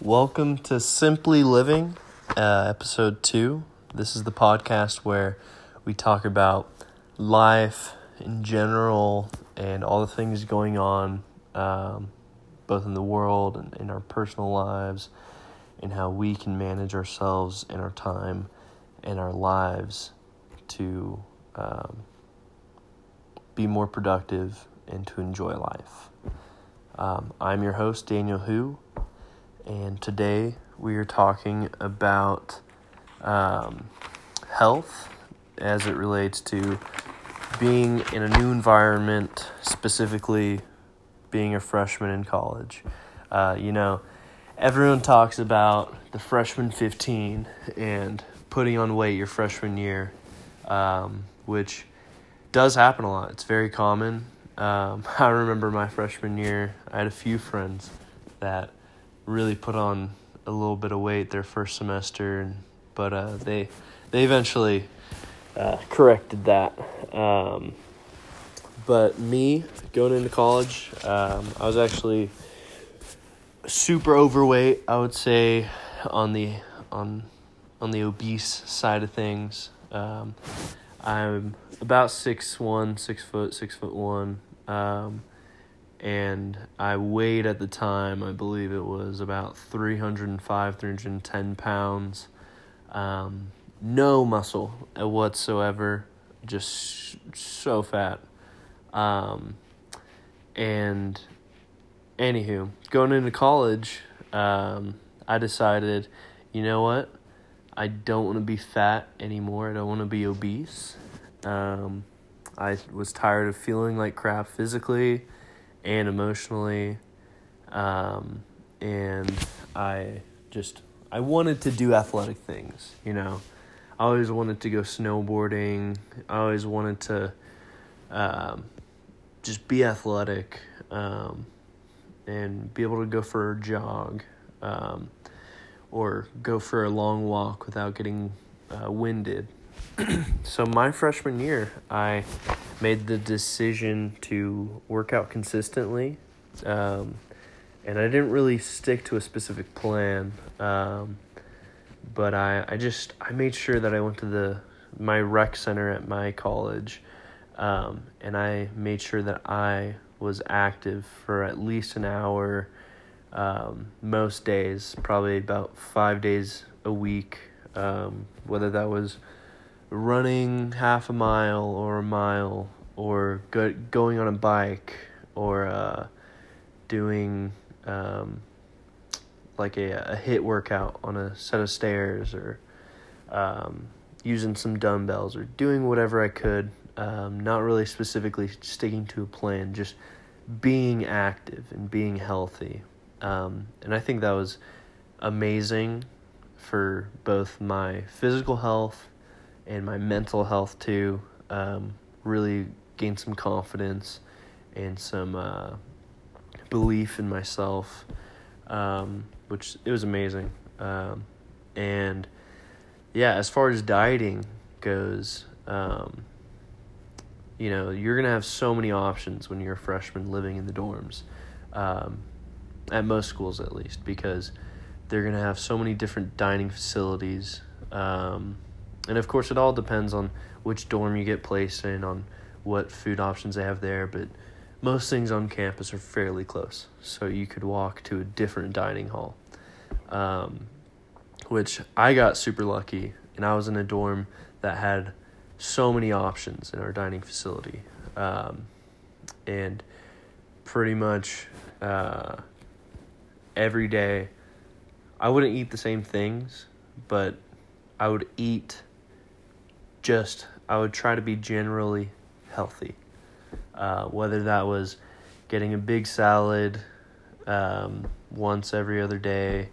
Welcome to Simply Living, episode 2. This is the podcast where we talk about life in general and all the things going on, both in the world and in our personal lives, and how we can manage ourselves and our time and our lives to be more productive and to enjoy life. I'm your host, Daniel Hu. And today we are talking about health as it relates to being in a new environment, specifically being a freshman in college. Everyone talks about the freshman 15 and putting on weight your freshman year, which does happen a lot. It's very common. I remember my freshman year, I had a few friends that really put on a little bit of weight their first semester, but they eventually corrected that. But me, going into college, I was actually super overweight, I would say, on the obese side of things. I'm about 6'1", 6'1", and I weighed at the time, I believe it was about 305, 310 pounds. No muscle whatsoever, just so fat. And anywho, going into college, I decided, you know what? I don't want to be fat anymore. I don't want to be obese. I was tired of feeling like crap physically and emotionally, and I wanted to do athletic things, you know. I always wanted to go snowboarding, I always wanted to, just be athletic, and be able to go for a jog, or go for a long walk without getting winded. So my freshman year, I made the decision to work out consistently, and I didn't really stick to a specific plan, but I made sure that I went to my rec center at my college, and I made sure that I was active for at least an hour most days, probably about 5 days a week, whether that was running half a mile or a mile, or going on a bike, or doing like a HIIT workout on a set of stairs, or using some dumbbells, or doing whatever I could, not really specifically sticking to a plan, just being active and being healthy. And I think that was amazing for both my physical health and my mental health too. Really gained some confidence and some belief in myself, which it was amazing. And yeah, as far as dieting goes, you're gonna have so many options when you're a freshman living in the dorms, at most schools at least, because they're gonna have so many different dining facilities. And of course, it all depends on which dorm you get placed in, on what food options they have there, but most things on campus are fairly close, so you could walk to a different dining hall, which I got super lucky, and I was in a dorm that had so many options in our dining facility, and pretty much every day, I wouldn't eat the same things, but I would eat I would try to be generally healthy, whether that was getting a big salad once every other day,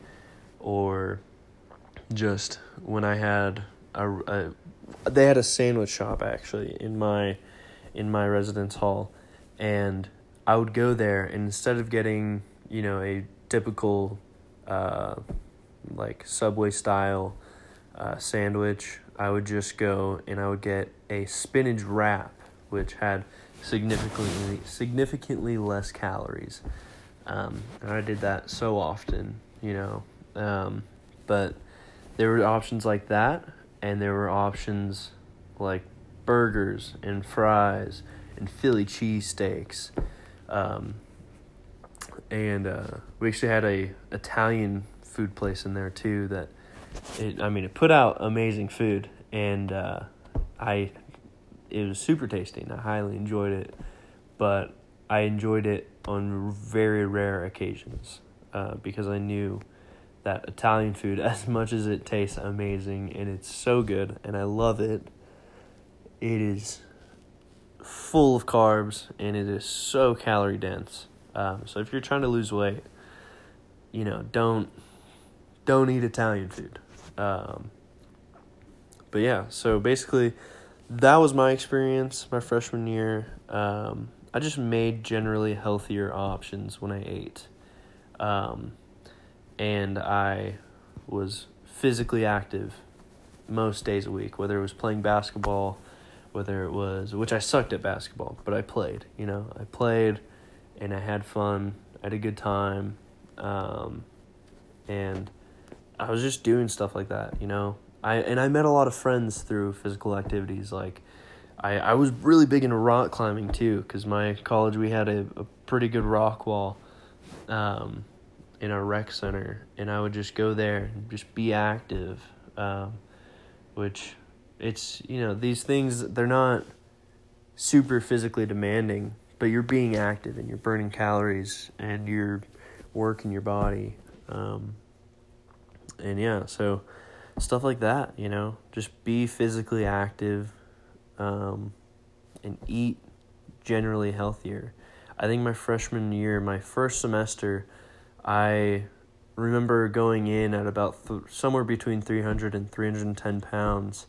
or just when I had they had a sandwich shop actually in my residence hall, and I would go there, and instead of getting, a typical like Subway style sandwich, I would just go and I would get a spinach wrap, which had significantly less calories, and I did that so often you know. But there were options like that, and there were options like burgers and fries and Philly cheesesteaks. We actually had a Italian food place in there too that, it put out amazing food, and it was super tasty, and I highly enjoyed it, but I enjoyed it on very rare occasions, because I knew that Italian food, as much as it tastes amazing and it's so good and I love it, it is full of carbs and it is so calorie dense. So if you're trying to lose weight, don't eat Italian food. But yeah, so basically that was my experience my freshman year. I just made generally healthier options when I ate. And I was physically active most days a week, whether it was playing basketball, which I sucked at basketball, but I played, I played and I had fun. I had a good time. And I was just doing stuff like that, I met a lot of friends through physical activities. Like I was really big into rock climbing too, because my college, we had a pretty good rock wall, in our rec center, and I would just go there and just be active, which it's, these things, they're not super physically demanding, but you're being active and you're burning calories and you're working your body. And yeah, so stuff like that, just be physically active, and eat generally healthier. I think my freshman year, my first semester, I remember going in at about somewhere between 300 and 310 pounds.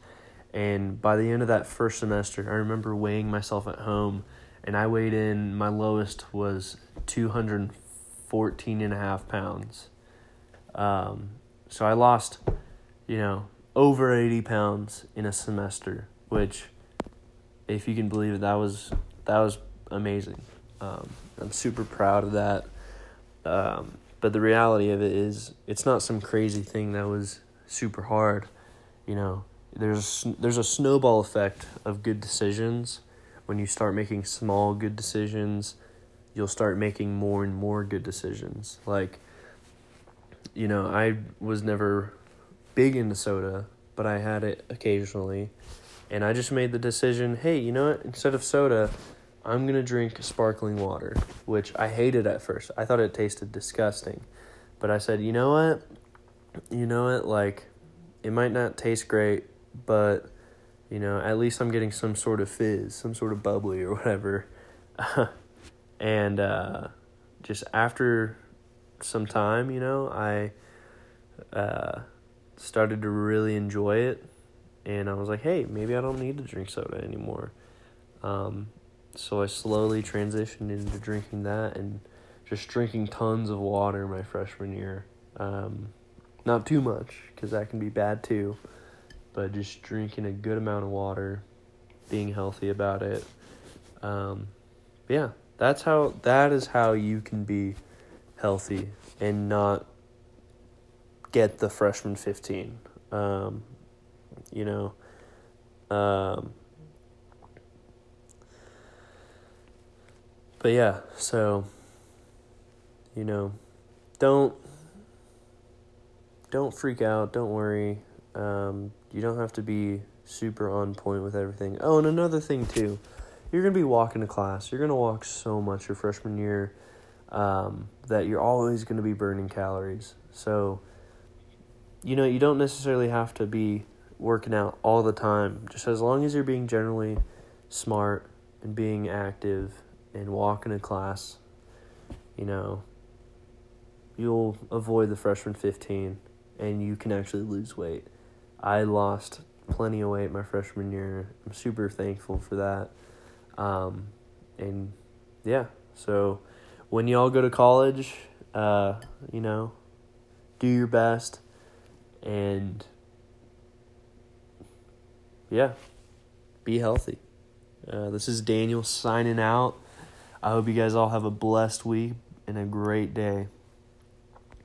And by the end of that first semester, I remember weighing myself at home, and I weighed in, my lowest was 214.5 pounds. So I lost, over 80 pounds in a semester, which, if you can believe it, that was amazing. I'm super proud of that. But the reality of it is, it's not some crazy thing that was super hard. There's a snowball effect of good decisions. When you start making small good decisions, you'll start making more and more good decisions. Like, I was never big into soda, but I had it occasionally. And I just made the decision, hey, you know what? Instead of soda, I'm going to drink sparkling water, which I hated at first. I thought it tasted disgusting. But I said, you know what? Like, it might not taste great, but, at least I'm getting some sort of fizz, some sort of bubbly or whatever. And just after some time, I started to really enjoy it. And I was like, hey, maybe I don't need to drink soda anymore. So I slowly transitioned into drinking that and just drinking tons of water my freshman year. Not too much, because that can be bad too, but just drinking a good amount of water, being healthy about it. Yeah, that is how you can be healthy and not get the freshman 15. But yeah, so, don't freak out, don't worry. You don't have to be super on point with everything. Oh, and another thing too, you're going to be walking to class. You're going to walk so much your freshman year, that you're always going to be burning calories. So, you don't necessarily have to be working out all the time. Just as long as you're being generally smart and being active and walking to class, you'll avoid the freshman 15, and you can actually lose weight. I lost plenty of weight my freshman year. I'm super thankful for that. And yeah, so when y'all go to college, do your best, and yeah, be healthy. This is Daniel signing out. I hope you guys all have a blessed week and a great day.